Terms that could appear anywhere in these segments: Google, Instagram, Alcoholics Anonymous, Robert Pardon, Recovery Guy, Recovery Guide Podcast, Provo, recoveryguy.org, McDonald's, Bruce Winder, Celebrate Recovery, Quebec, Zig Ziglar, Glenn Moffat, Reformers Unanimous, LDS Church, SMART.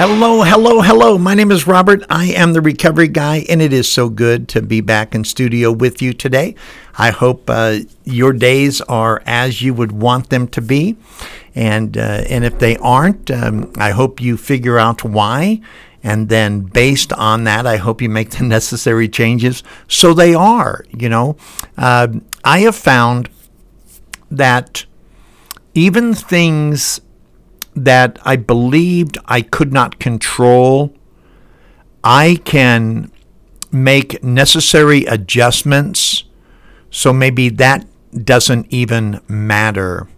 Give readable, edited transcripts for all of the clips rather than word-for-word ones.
Hello. My name is Robert. I am the Recovery Guy, and it is so good to be back in studio with you today. I hope your days are as you would want them to be, and if they aren't, I hope you figure out why, and then based on that, I hope you make the necessary changes so they are, you know. I have found that even things that I believed I could not control, I can make necessary adjustments, so maybe that doesn't even matter,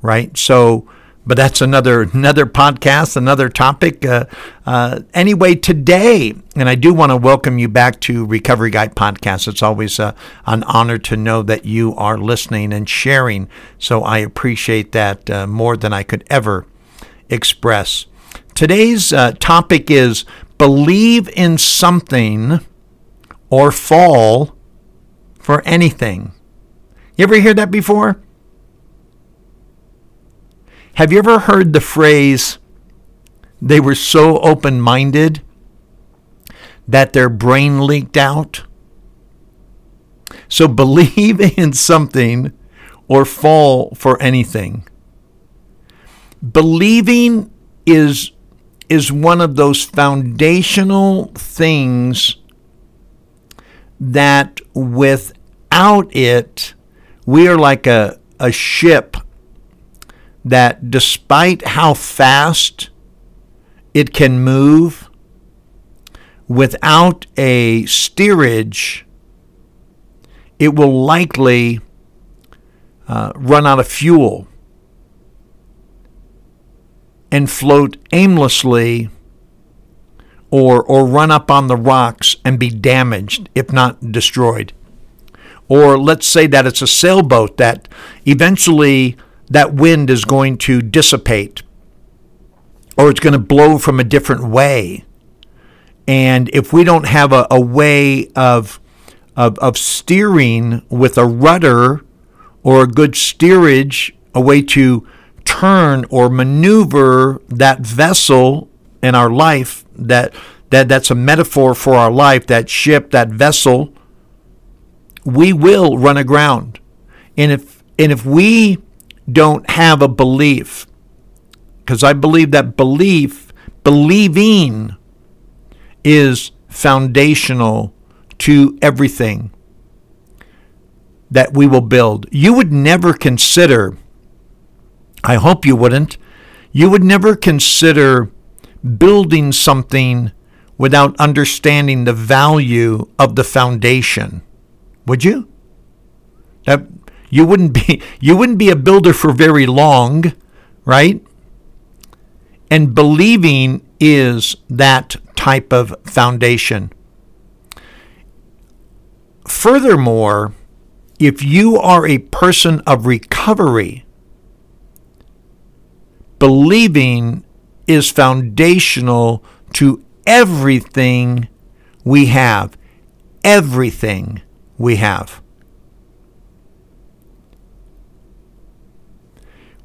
right? So, but that's another podcast, another topic. Anyway, today, and I do want to welcome you back to Recovery Guide Podcast. It's always an honor to know that you are listening and sharing, so I appreciate that more than I could ever express. Today's topic is believe in something or fall for anything. You ever hear that before? Have you ever heard the phrase, they were so open-minded that their brain leaked out? So believe in something or fall for anything. Believing is one of those foundational things that without it, we are like a ship that despite how fast it can move, without a steerage, it will likely run out of fuel and float aimlessly or run up on the rocks and be damaged, if not destroyed. Or let's say that it's a sailboat that eventually that wind is going to dissipate, or it's going to blow from a different way. And if we don't have a way of steering with a rudder or a good steerage, a way to turn or maneuver that vessel in our life, that's a metaphor for our life, that ship, that vessel, we will run aground. And if we don't have a belief, because I believe that believing is foundational to everything that we will build. You would never consider, I hope you wouldn't, you would never consider building something without understanding the value of the foundation, would you? You wouldn't be a builder for very long, right? And believing is that type of foundation. Furthermore, if you are a person of recovery, believing is foundational to everything we have. Everything we have.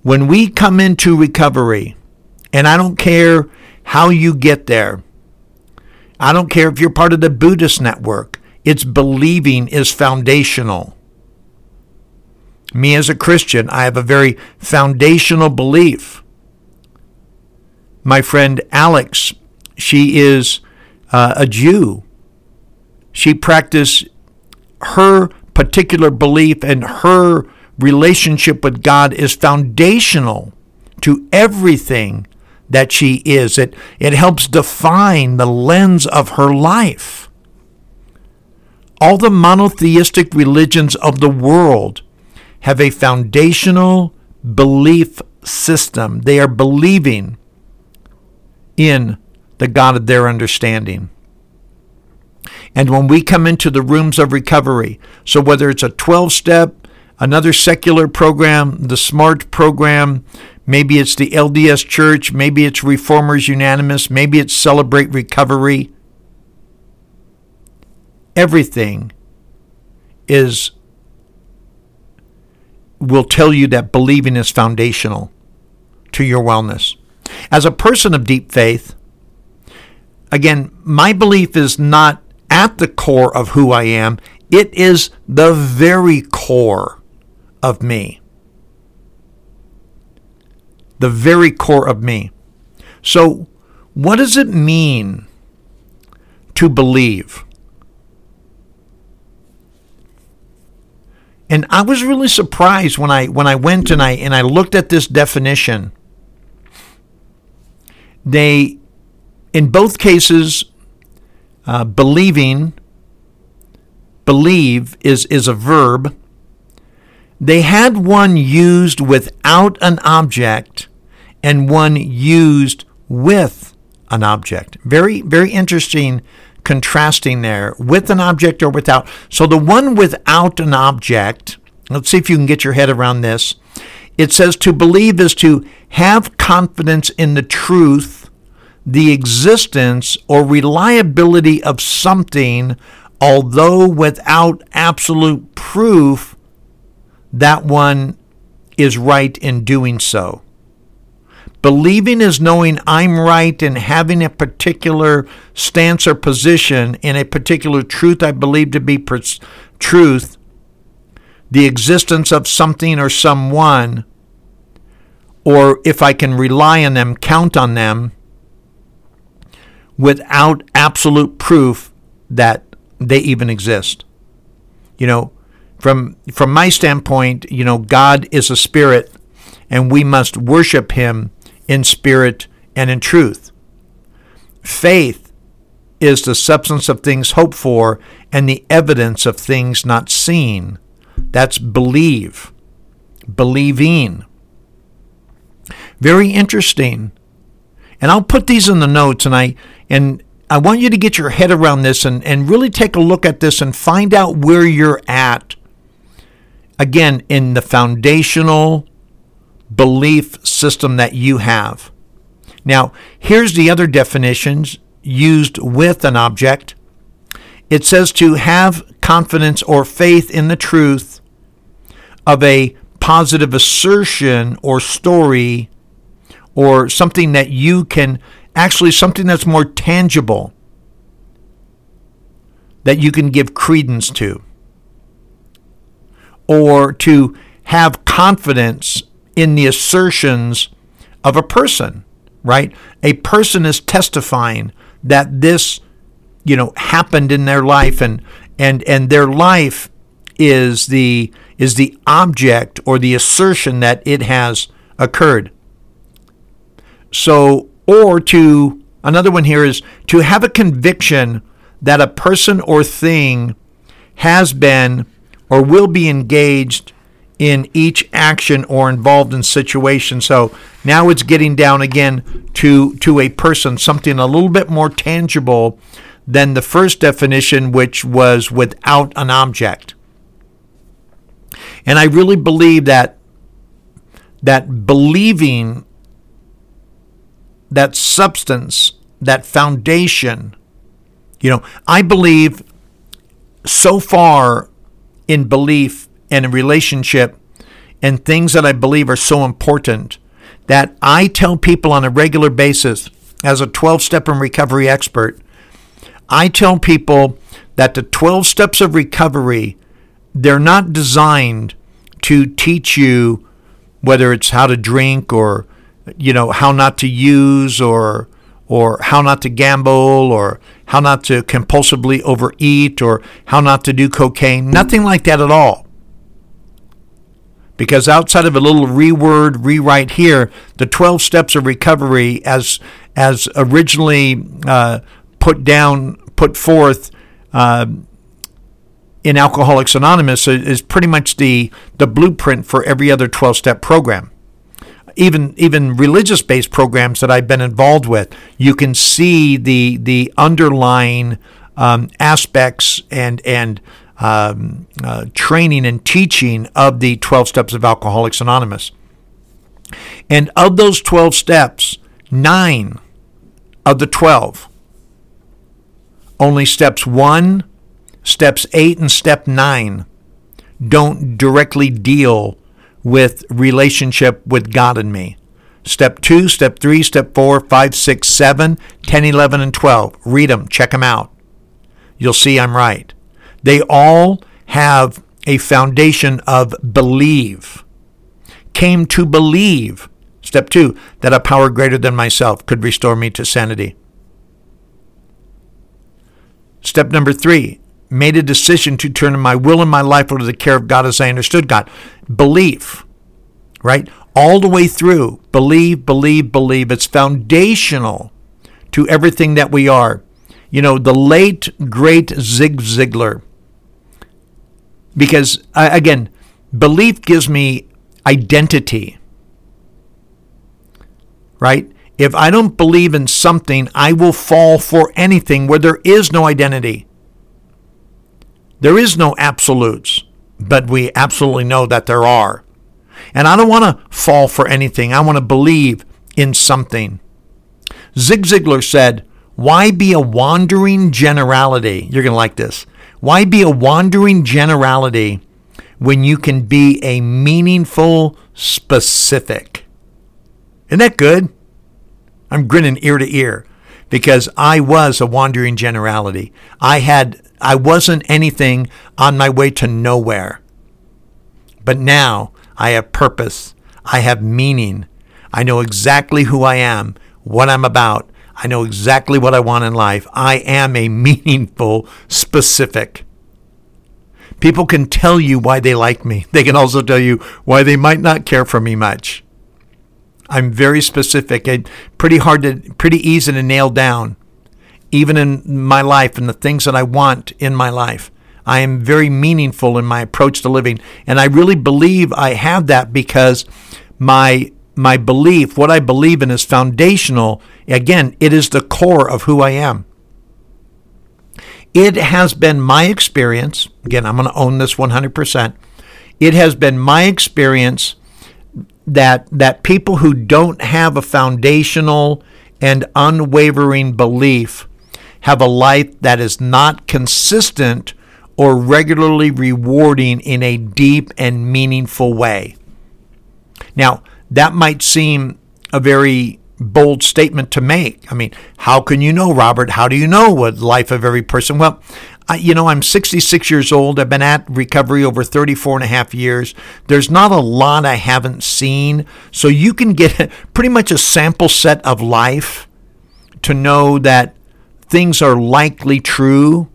When we come into recovery, and I don't care how you get there, I don't care if you're part of the Buddhist network, it's believing is foundational. Me as a Christian, I have a very foundational belief. My friend Alex, she is a Jew. She practiced her particular belief, and her relationship with God is foundational to everything that she is. It helps define the lens of her life. All the monotheistic religions of the world have a foundational belief system. They are believing. in the God of their understanding. And when we come into the rooms of recovery, so whether it's a 12-step, another secular program, the SMART program, maybe it's the LDS Church, maybe it's Reformers Unanimous, maybe it's Celebrate Recovery, everything will tell you that believing is foundational to your wellness. As a person of deep faith, again, my belief is not at the core of who I am. It is the very core of me. The very core of me. So what does it mean to believe? And I was really surprised when I went and I looked at this definition. They, in both cases, believe is a verb. They had one used without an object and one used with an object. Very, very interesting contrasting there, with an object or without. So the one without an object, let's see if you can get your head around this. It says to believe is to have confidence in the truth, the existence or reliability of something, although without absolute proof that one is right in doing so. Believing is knowing I'm right and having a particular stance or position in a particular truth I believe to be truth, the existence of something or someone, or if I can rely on them, count on them, without absolute proof that they even exist. You know, from my standpoint, you know, God is a spirit and we must worship him in spirit and in truth. Faith is the substance of things hoped for and the evidence of things not seen. That's believe, believing. Very interesting. And I'll put these in the notes, and I want you to get your head around this and really take a look at this and find out where you're at, again, in the foundational belief system that you have. Now, here's the other definitions used with an object. It says to have confidence or faith in the truth of a positive assertion or story or something that you can, actually something that's more tangible that you can give credence to. Or to have confidence in the assertions of a person, right? A person is testifying that this, you know, happened in their life, and their life is the object or the assertion that it has occurred. So, or to, another one here is to have a conviction that a person or thing has been or will be engaged in each action or involved in situation. So now it's getting down again to a person, something a little bit more tangible than the first definition, which was without an object. And I really believe that believing, that substance, that foundation, you know, I believe so far in belief and in relationship and things that I believe are so important that I tell people on a regular basis as a 12-step and recovery expert, I tell people that the 12 steps of recovery, they're not designed to teach you whether it's how to drink or, you know, how not to use or how not to gamble or how not to compulsively overeat or how not to do cocaine. Nothing like that at all. Because outside of a little reword, rewrite here, the 12 steps of recovery as originally put forth in Alcoholics Anonymous is pretty much the blueprint for every other 12-step program. even religious-based programs that I've been involved with, you can see the underlying aspects and training and teaching of the 12 steps of Alcoholics Anonymous. And of those 12 steps, 9 of the 12, only steps 1, steps 8, and step 9 don't directly deal with relationship with God and me. Step 2, step 3, step 4, 5, 6, 7, 10, 11, and 12. Read them. Check them out. You'll see I'm right. They all have a foundation of believe. Came to believe, step 2, that a power greater than myself could restore me to sanity. Step number 3, made a decision to turn my will and my life over to the care of God as I understood God. Belief, right? All the way through, believe, believe, believe. It's foundational to everything that we are. You know, the late, great Zig Ziglar. Because, again, belief gives me identity, right? If I don't believe in something, I will fall for anything where there is no identity. There is no absolutes, but we absolutely know that there are. And I don't want to fall for anything. I want to believe in something. Zig Ziglar said, why be a wandering generality? You're going to like this. Why be a wandering generality when you can be a meaningful specific? Isn't that good? I'm grinning ear to ear because I was a wandering generality. I wasn't anything on my way to nowhere. But now I have purpose. I have meaning. I know exactly who I am, what I'm about. I know exactly what I want in life. I am a meaningful specific. People can tell you why they like me. They can also tell you why they might not care for me much. I'm very specific. It's pretty easy to nail down. Even in my life and the things that I want in my life, I am very meaningful in my approach to living. And I really believe I have that because my belief, what I believe in is foundational. Again, it is the core of who I am. It has been my experience. Again, I'm going to own this 100%. It has been my experience that people who don't have a foundational and unwavering belief have a life that is not consistent or regularly rewarding in a deep and meaningful way. Now, that might seem a very bold statement to make. I mean, how can you know, Robert? How do you know what life of every person? Well, I'm 66 years old. I've been at recovery over 34 and a half years. There's not a lot I haven't seen. So you can get pretty much a sample set of life to know that things are likely true.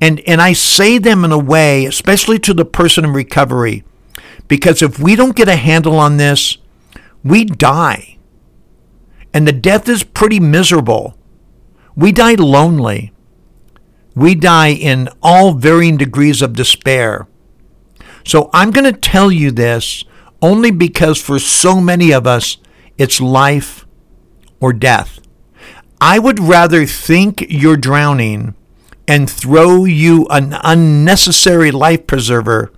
And I say them in a way, especially to the person in recovery, because if we don't get a handle on this, we die. And the death is pretty miserable. We die lonely. We die in all varying degrees of despair. So I'm going to tell you this only because for so many of us, it's life or death. I would rather think you're drowning and throw you an unnecessary life preserver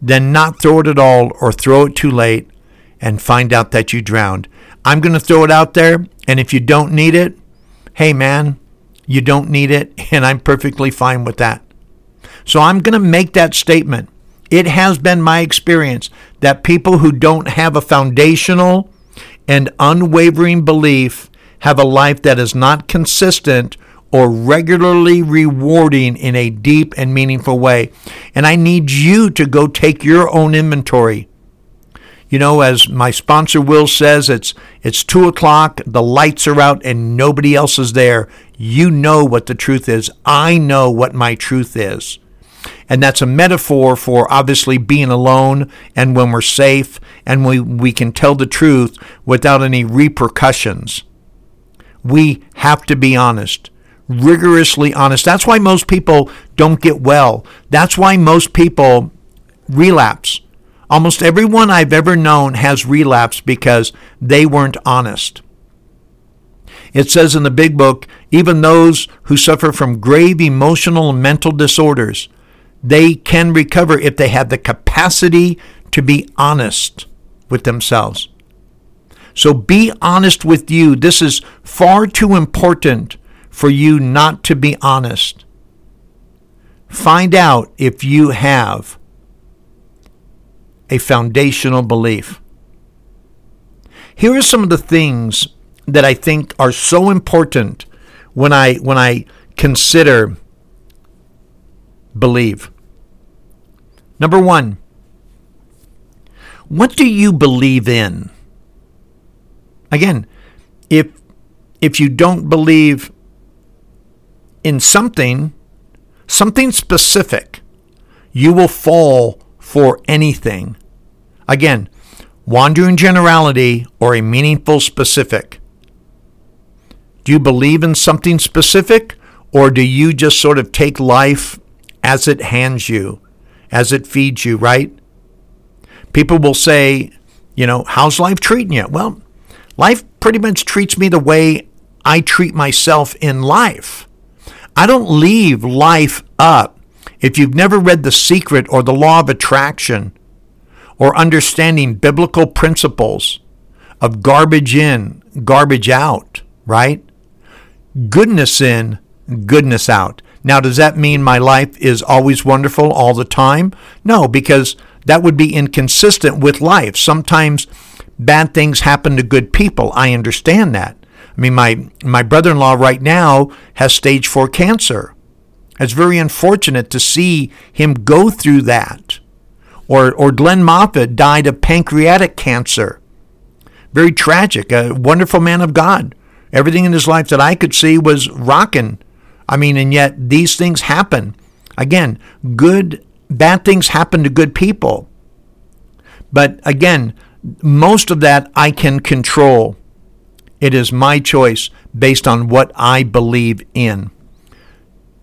than not throw it at all or throw it too late and find out that you drowned. I'm going to throw it out there, and if you don't need it, hey man, you don't need it, and I'm perfectly fine with that. So I'm going to make that statement. It has been my experience that people who don't have a foundational and unwavering belief have a life that is not consistent or regularly rewarding in a deep and meaningful way. And I need you to go take your own inventory. You know, as my sponsor Will says, it's 2:00, the lights are out, and nobody else is there. You know what the truth is. I know what my truth is. And that's a metaphor for obviously being alone and when we're safe and we can tell the truth without any repercussions. We have to be honest, rigorously honest. That's why most people don't get well. That's why most people relapse. Almost everyone I've ever known has relapsed because they weren't honest. It says in the big book, even those who suffer from grave emotional and mental disorders, they can recover if they have the capacity to be honest with themselves. So be honest with you. This is far too important for you not to be honest. Find out if you have a foundational belief. Here are some of the things that I think are so important when I consider believe. Number one, what do you believe in? Again, if you don't believe in something specific, you will fall for anything. Again, wandering generality or a meaningful specific. Do you believe in something specific, or do you just sort of take life as it hands you, as it feeds you, right? People will say, how's life treating you? Well, life pretty much treats me the way I treat myself in life. I don't leave life up. If you've never read The Secret or The Law of Attraction or understanding biblical principles of garbage in, garbage out, right? Goodness in, goodness out. Now, does that mean my life is always wonderful all the time? No, because that would be inconsistent with life. Sometimes bad things happen to good people. I understand that. I mean, my brother-in-law right now has stage 4 cancer. It's very unfortunate to see him go through that. Or Glenn Moffat died of pancreatic cancer. Very tragic. A wonderful man of God. Everything in his life that I could see was rocking. I mean, and yet these things happen. Again, bad things happen to good people. But again, most of that I can control. It is my choice based on what I believe in.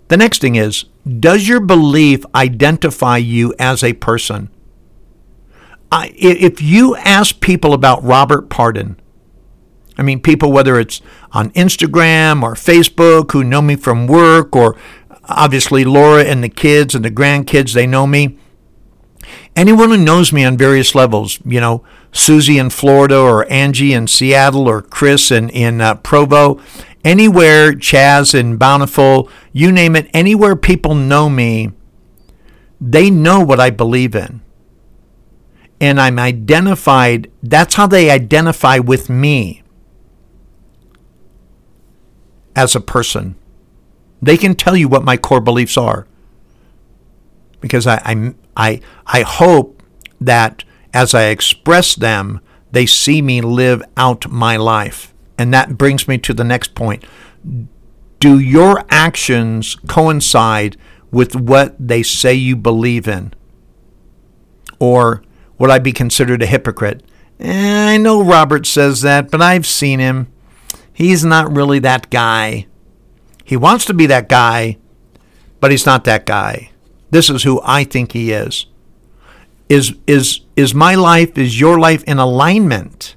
The next thing is, does your belief identify you as a person? If you ask people about Robert Pardon, I mean, people, whether it's on Instagram or Facebook who know me from work, or obviously Laura and the kids and the grandkids, they know me. Anyone who knows me on various levels, Susie in Florida or Angie in Seattle or Chris in Provo, anywhere, Chaz in Bountiful, you name it, anywhere people know me, they know what I believe in. And I'm identified, that's how they identify with me as a person. They can tell you what my core beliefs are. Because I hope that as I express them, they see me live out my life. And that brings me to the next point. Do your actions coincide with what they say you believe in? Or would I be considered a hypocrite? I know Robert says that, but I've seen him. He's not really that guy. He wants to be that guy, but he's not that guy. This is who I think he is. Is my life, is your life in alignment?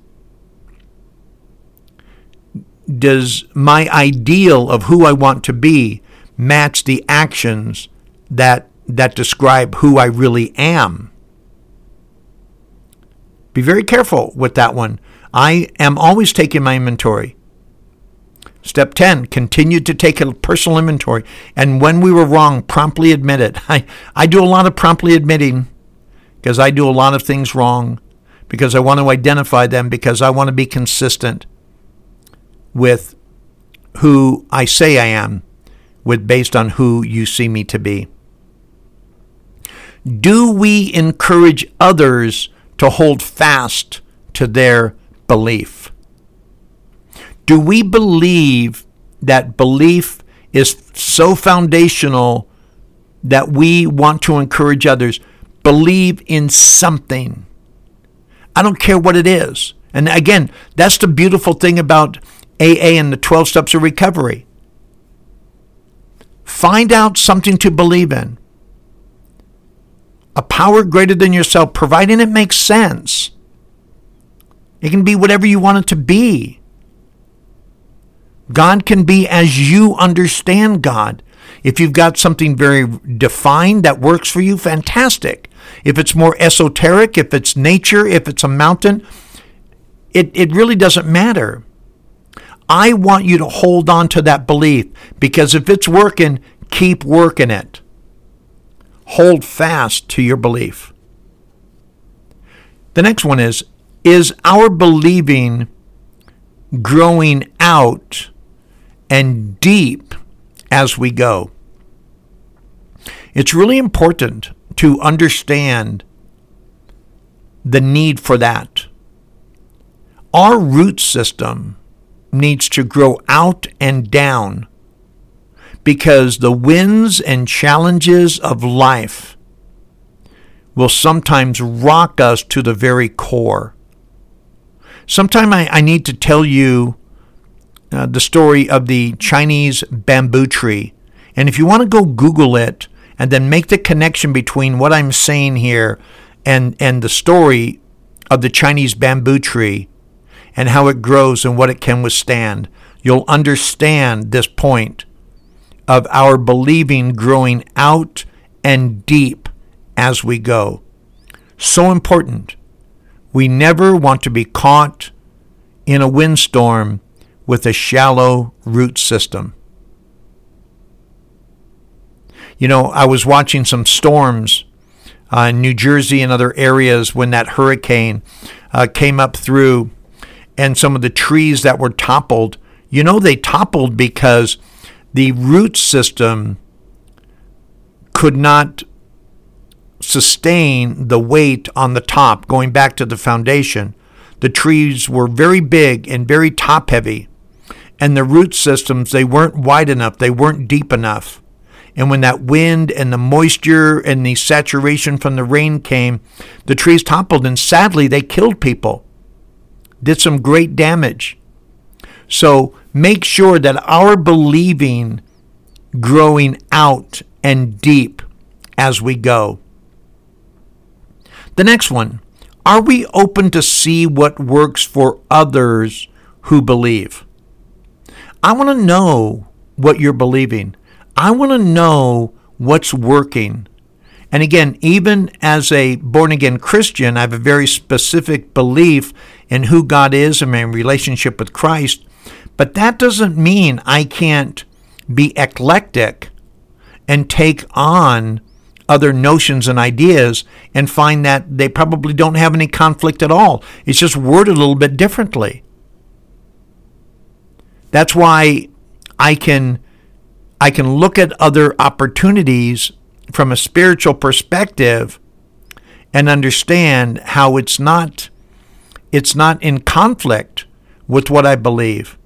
Does my ideal of who I want to be match the actions that describe who I really am? Be very careful with that one. I am always taking my inventory. Step 10, continue to take a personal inventory. And when we were wrong, promptly admit it. I do a lot of promptly admitting because I do a lot of things wrong because I want to identify them, because I want to be consistent with who I say I am based on who you see me to be. Do we encourage others to hold fast to their belief? Do we believe that belief is so foundational that we want to encourage others? Believe in something. I don't care what it is. And again, that's the beautiful thing about AA and the 12 Steps of Recovery. Find out something to believe in. a power greater than yourself, providing it makes sense. It can be whatever you want it to be. God can be as you understand God. If you've got something very defined that works for you, fantastic. If it's more esoteric, if it's nature, if it's a mountain, it really doesn't matter. I want you to hold on to that belief, because if it's working, keep working it. Hold fast to your belief. The next one is our believing growing out and deep as we go? It's really important to understand the need for that. Our root system needs to grow out and down, because the winds and challenges of life will sometimes rock us to the very core. Sometime I need to tell you the story of the Chinese bamboo tree. And if you want to go Google it and then make the connection between what I'm saying here and the story of the Chinese bamboo tree and how it grows and what it can withstand, you'll understand this point of our believing growing out and deep as we go. So important. We never want to be caught in a windstorm with a shallow root system. You know, I was watching some storms in New Jersey and other areas when that hurricane came up through, and some of the trees that were toppled, you know, they toppled because the root system could not sustain the weight on the top, going back to the foundation. The trees were very big and very top heavy, and the root systems, they weren't wide enough, they weren't deep enough. And when that wind and the moisture and the saturation from the rain came, the trees toppled, and sadly they killed people, did some great damage. So make sure that our believing growing out and deep as we go. The next one, are we open to see what works for others who believe? I want to know what you're believing. I want to know what's working. And again, even as a born-again Christian, I have a very specific belief in who God is and my relationship with Christ. But that doesn't mean I can't be eclectic and take on other notions and ideas and find that they probably don't have any conflict at all. It's just worded a little bit differently. That's why I can look at other opportunities from a spiritual perspective and understand how it's not in conflict with what I believe.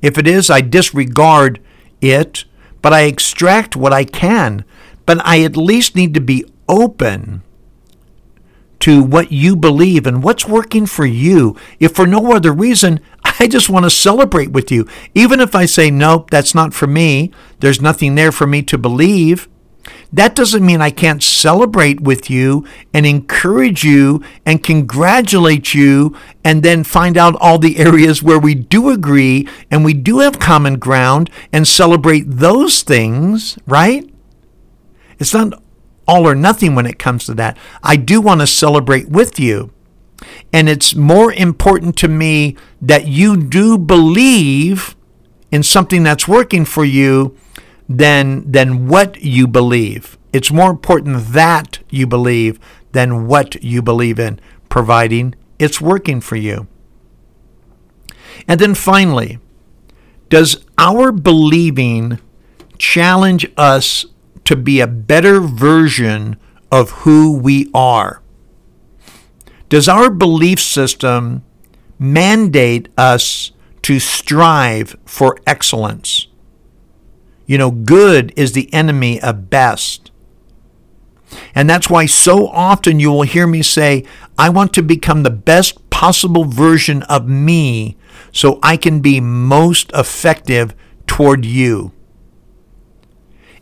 If it is, I disregard it, but I extract what I can. But I at least need to be open to what you believe and what's working for you. If for no other reason, I just want to celebrate with you. Even if I say, nope, that's not for me, there's nothing there for me to believe, that doesn't mean I can't celebrate with you and encourage you and congratulate you, and then find out all the areas where we do agree and we do have common ground and celebrate those things, right? It's not all or nothing when it comes to that. I do want to celebrate with you. And it's more important to me that you do believe in something that's working for you than what you believe. It's more important that you believe than what you believe in, providing it's working for you. And then finally, does our believing challenge us to be a better version of who we are? Does our belief system mandate us to strive for excellence? You know, good is the enemy of best. And that's why so often you will hear me say, I want to become the best possible version of me so I can be most effective toward you.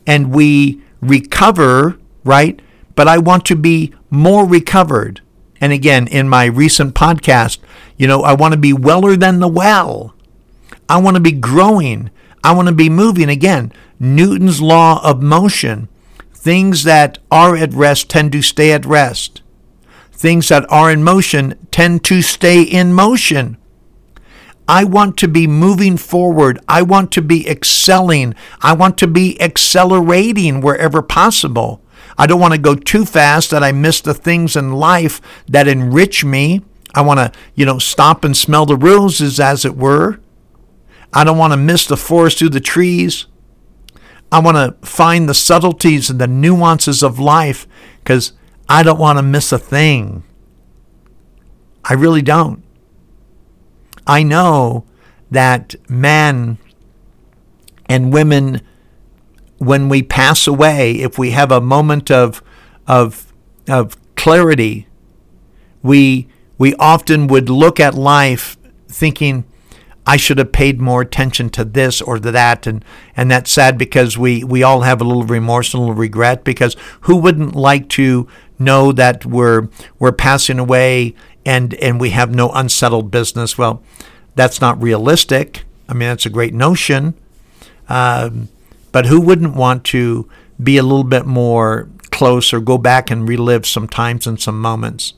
And we recover, right, but I want to be more recovered. And again, in my recent podcast, I want to be weller than the well. I want to be growing. I want to be moving. Again, Newton's law of motion. Things that are at rest tend to stay at rest. Things that are in motion tend to stay in motion. I want to be moving forward. I want to be excelling. I want to be accelerating wherever possible. I don't want to go too fast that I miss the things in life that enrich me. I want to, stop and smell the roses, as it were. I don't want to miss the forest through the trees. I want to find the subtleties and the nuances of life because I don't want to miss a thing. I really don't. I know that men and women, when we pass away, if we have a moment of clarity, we often would look at life thinking, I should have paid more attention to this or to that. And that's sad because we all have a little remorse and a little regret, because who wouldn't like to know that we're passing away and we have no unsettled business? Well, that's not realistic. I mean, that's a great notion. But who wouldn't want to be a little bit more close or go back and relive some times and some moments?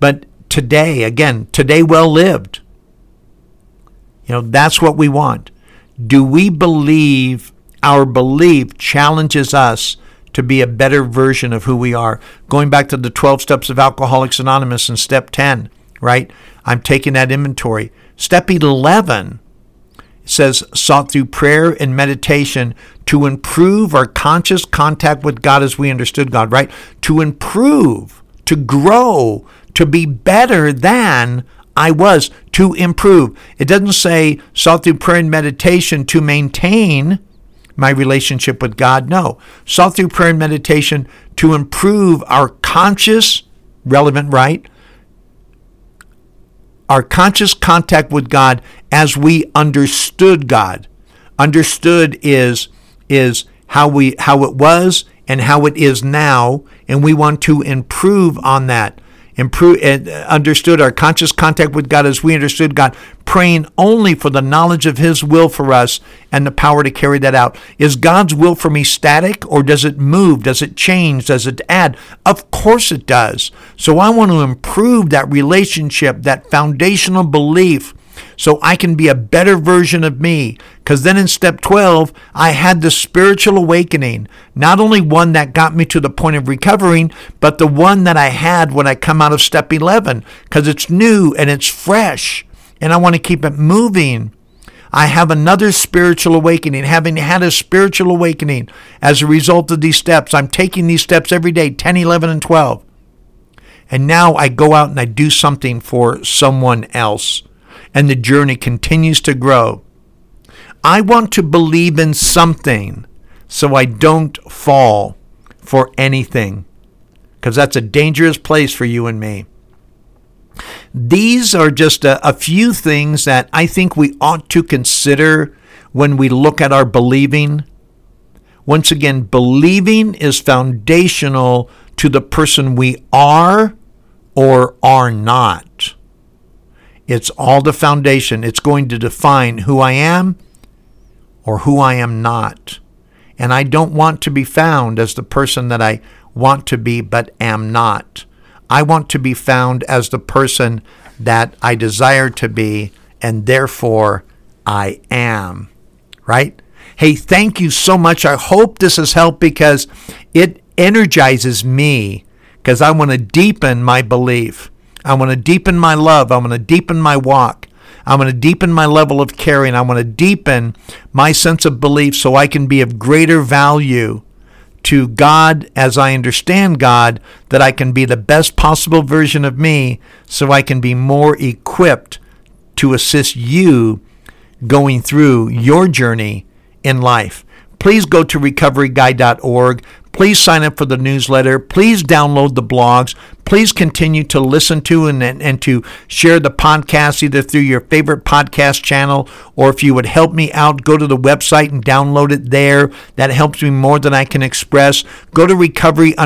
But today, again, today well lived. That's what we want. Do we believe our belief challenges us to be a better version of who we are? Going back to the 12 steps of Alcoholics Anonymous in step 10, right? I'm taking that inventory. Step 11 says, sought through prayer and meditation to improve our conscious contact with God as we understood God, right? To improve, to grow, to be better than I was, to improve. It doesn't say sought through prayer and meditation to maintain my relationship with God. No. Sought through prayer and meditation to improve our conscious, relevant, right? Our conscious contact with God as we understood God. Understood is how it was and how it is now, and we want to improve on that. Understood our conscious contact with God as we understood God, praying only for the knowledge of His will for us and the power to carry that out. Is God's will for me static, or does it move? Does it change? Does it add? Of course it does. So I want to improve that relationship, that foundational belief, so I can be a better version of me. Because then in step 12, I had the spiritual awakening, not only one that got me to the point of recovering, but the one that I had when I come out of step 11, because it's new and it's fresh, and I want to keep it moving. I have another spiritual awakening. Having had a spiritual awakening as a result of these steps, I'm taking these steps every day, 10, 11, and 12. And now I go out and I do something for someone else, and the journey continues to grow. I want to believe in something so I don't fall for anything, because that's a dangerous place for you and me. These are just a few things that I think we ought to consider when we look at our believing. Once again, believing is foundational to the person we are or are not. It's all the foundation. It's going to define who I am or who I am not. And I don't want to be found as the person that I want to be but am not. I want to be found as the person that I desire to be, and therefore I am, right? Hey, thank you so much. I hope this has helped, because it energizes me, because I want to deepen my belief. I want to deepen my love. I want to deepen my walk. I want to deepen my level of caring. I want to deepen my sense of belief so I can be of greater value to God as I understand God, that I can be the best possible version of me so I can be more equipped to assist you going through your journey in life. please go to recoveryguy.org. Please sign up for the newsletter. Please download the blogs. Please continue to listen to and to share the podcast either through your favorite podcast channel, or if you would help me out, go to the website and download it there. That helps me more than I can express. Go to recovery_guy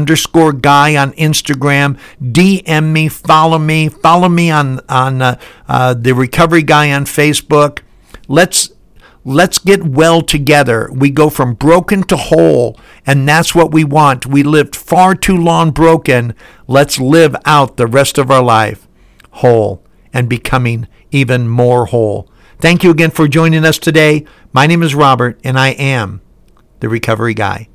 on Instagram. DM me. Follow me. Follow me on the Recovery Guy on Facebook. Let's get well together. We go from broken to whole, and that's what we want. We lived far too long broken. Let's live out the rest of our life whole and becoming even more whole. Thank you again for joining us today. My name is Robert, and I am the Recovery Guy.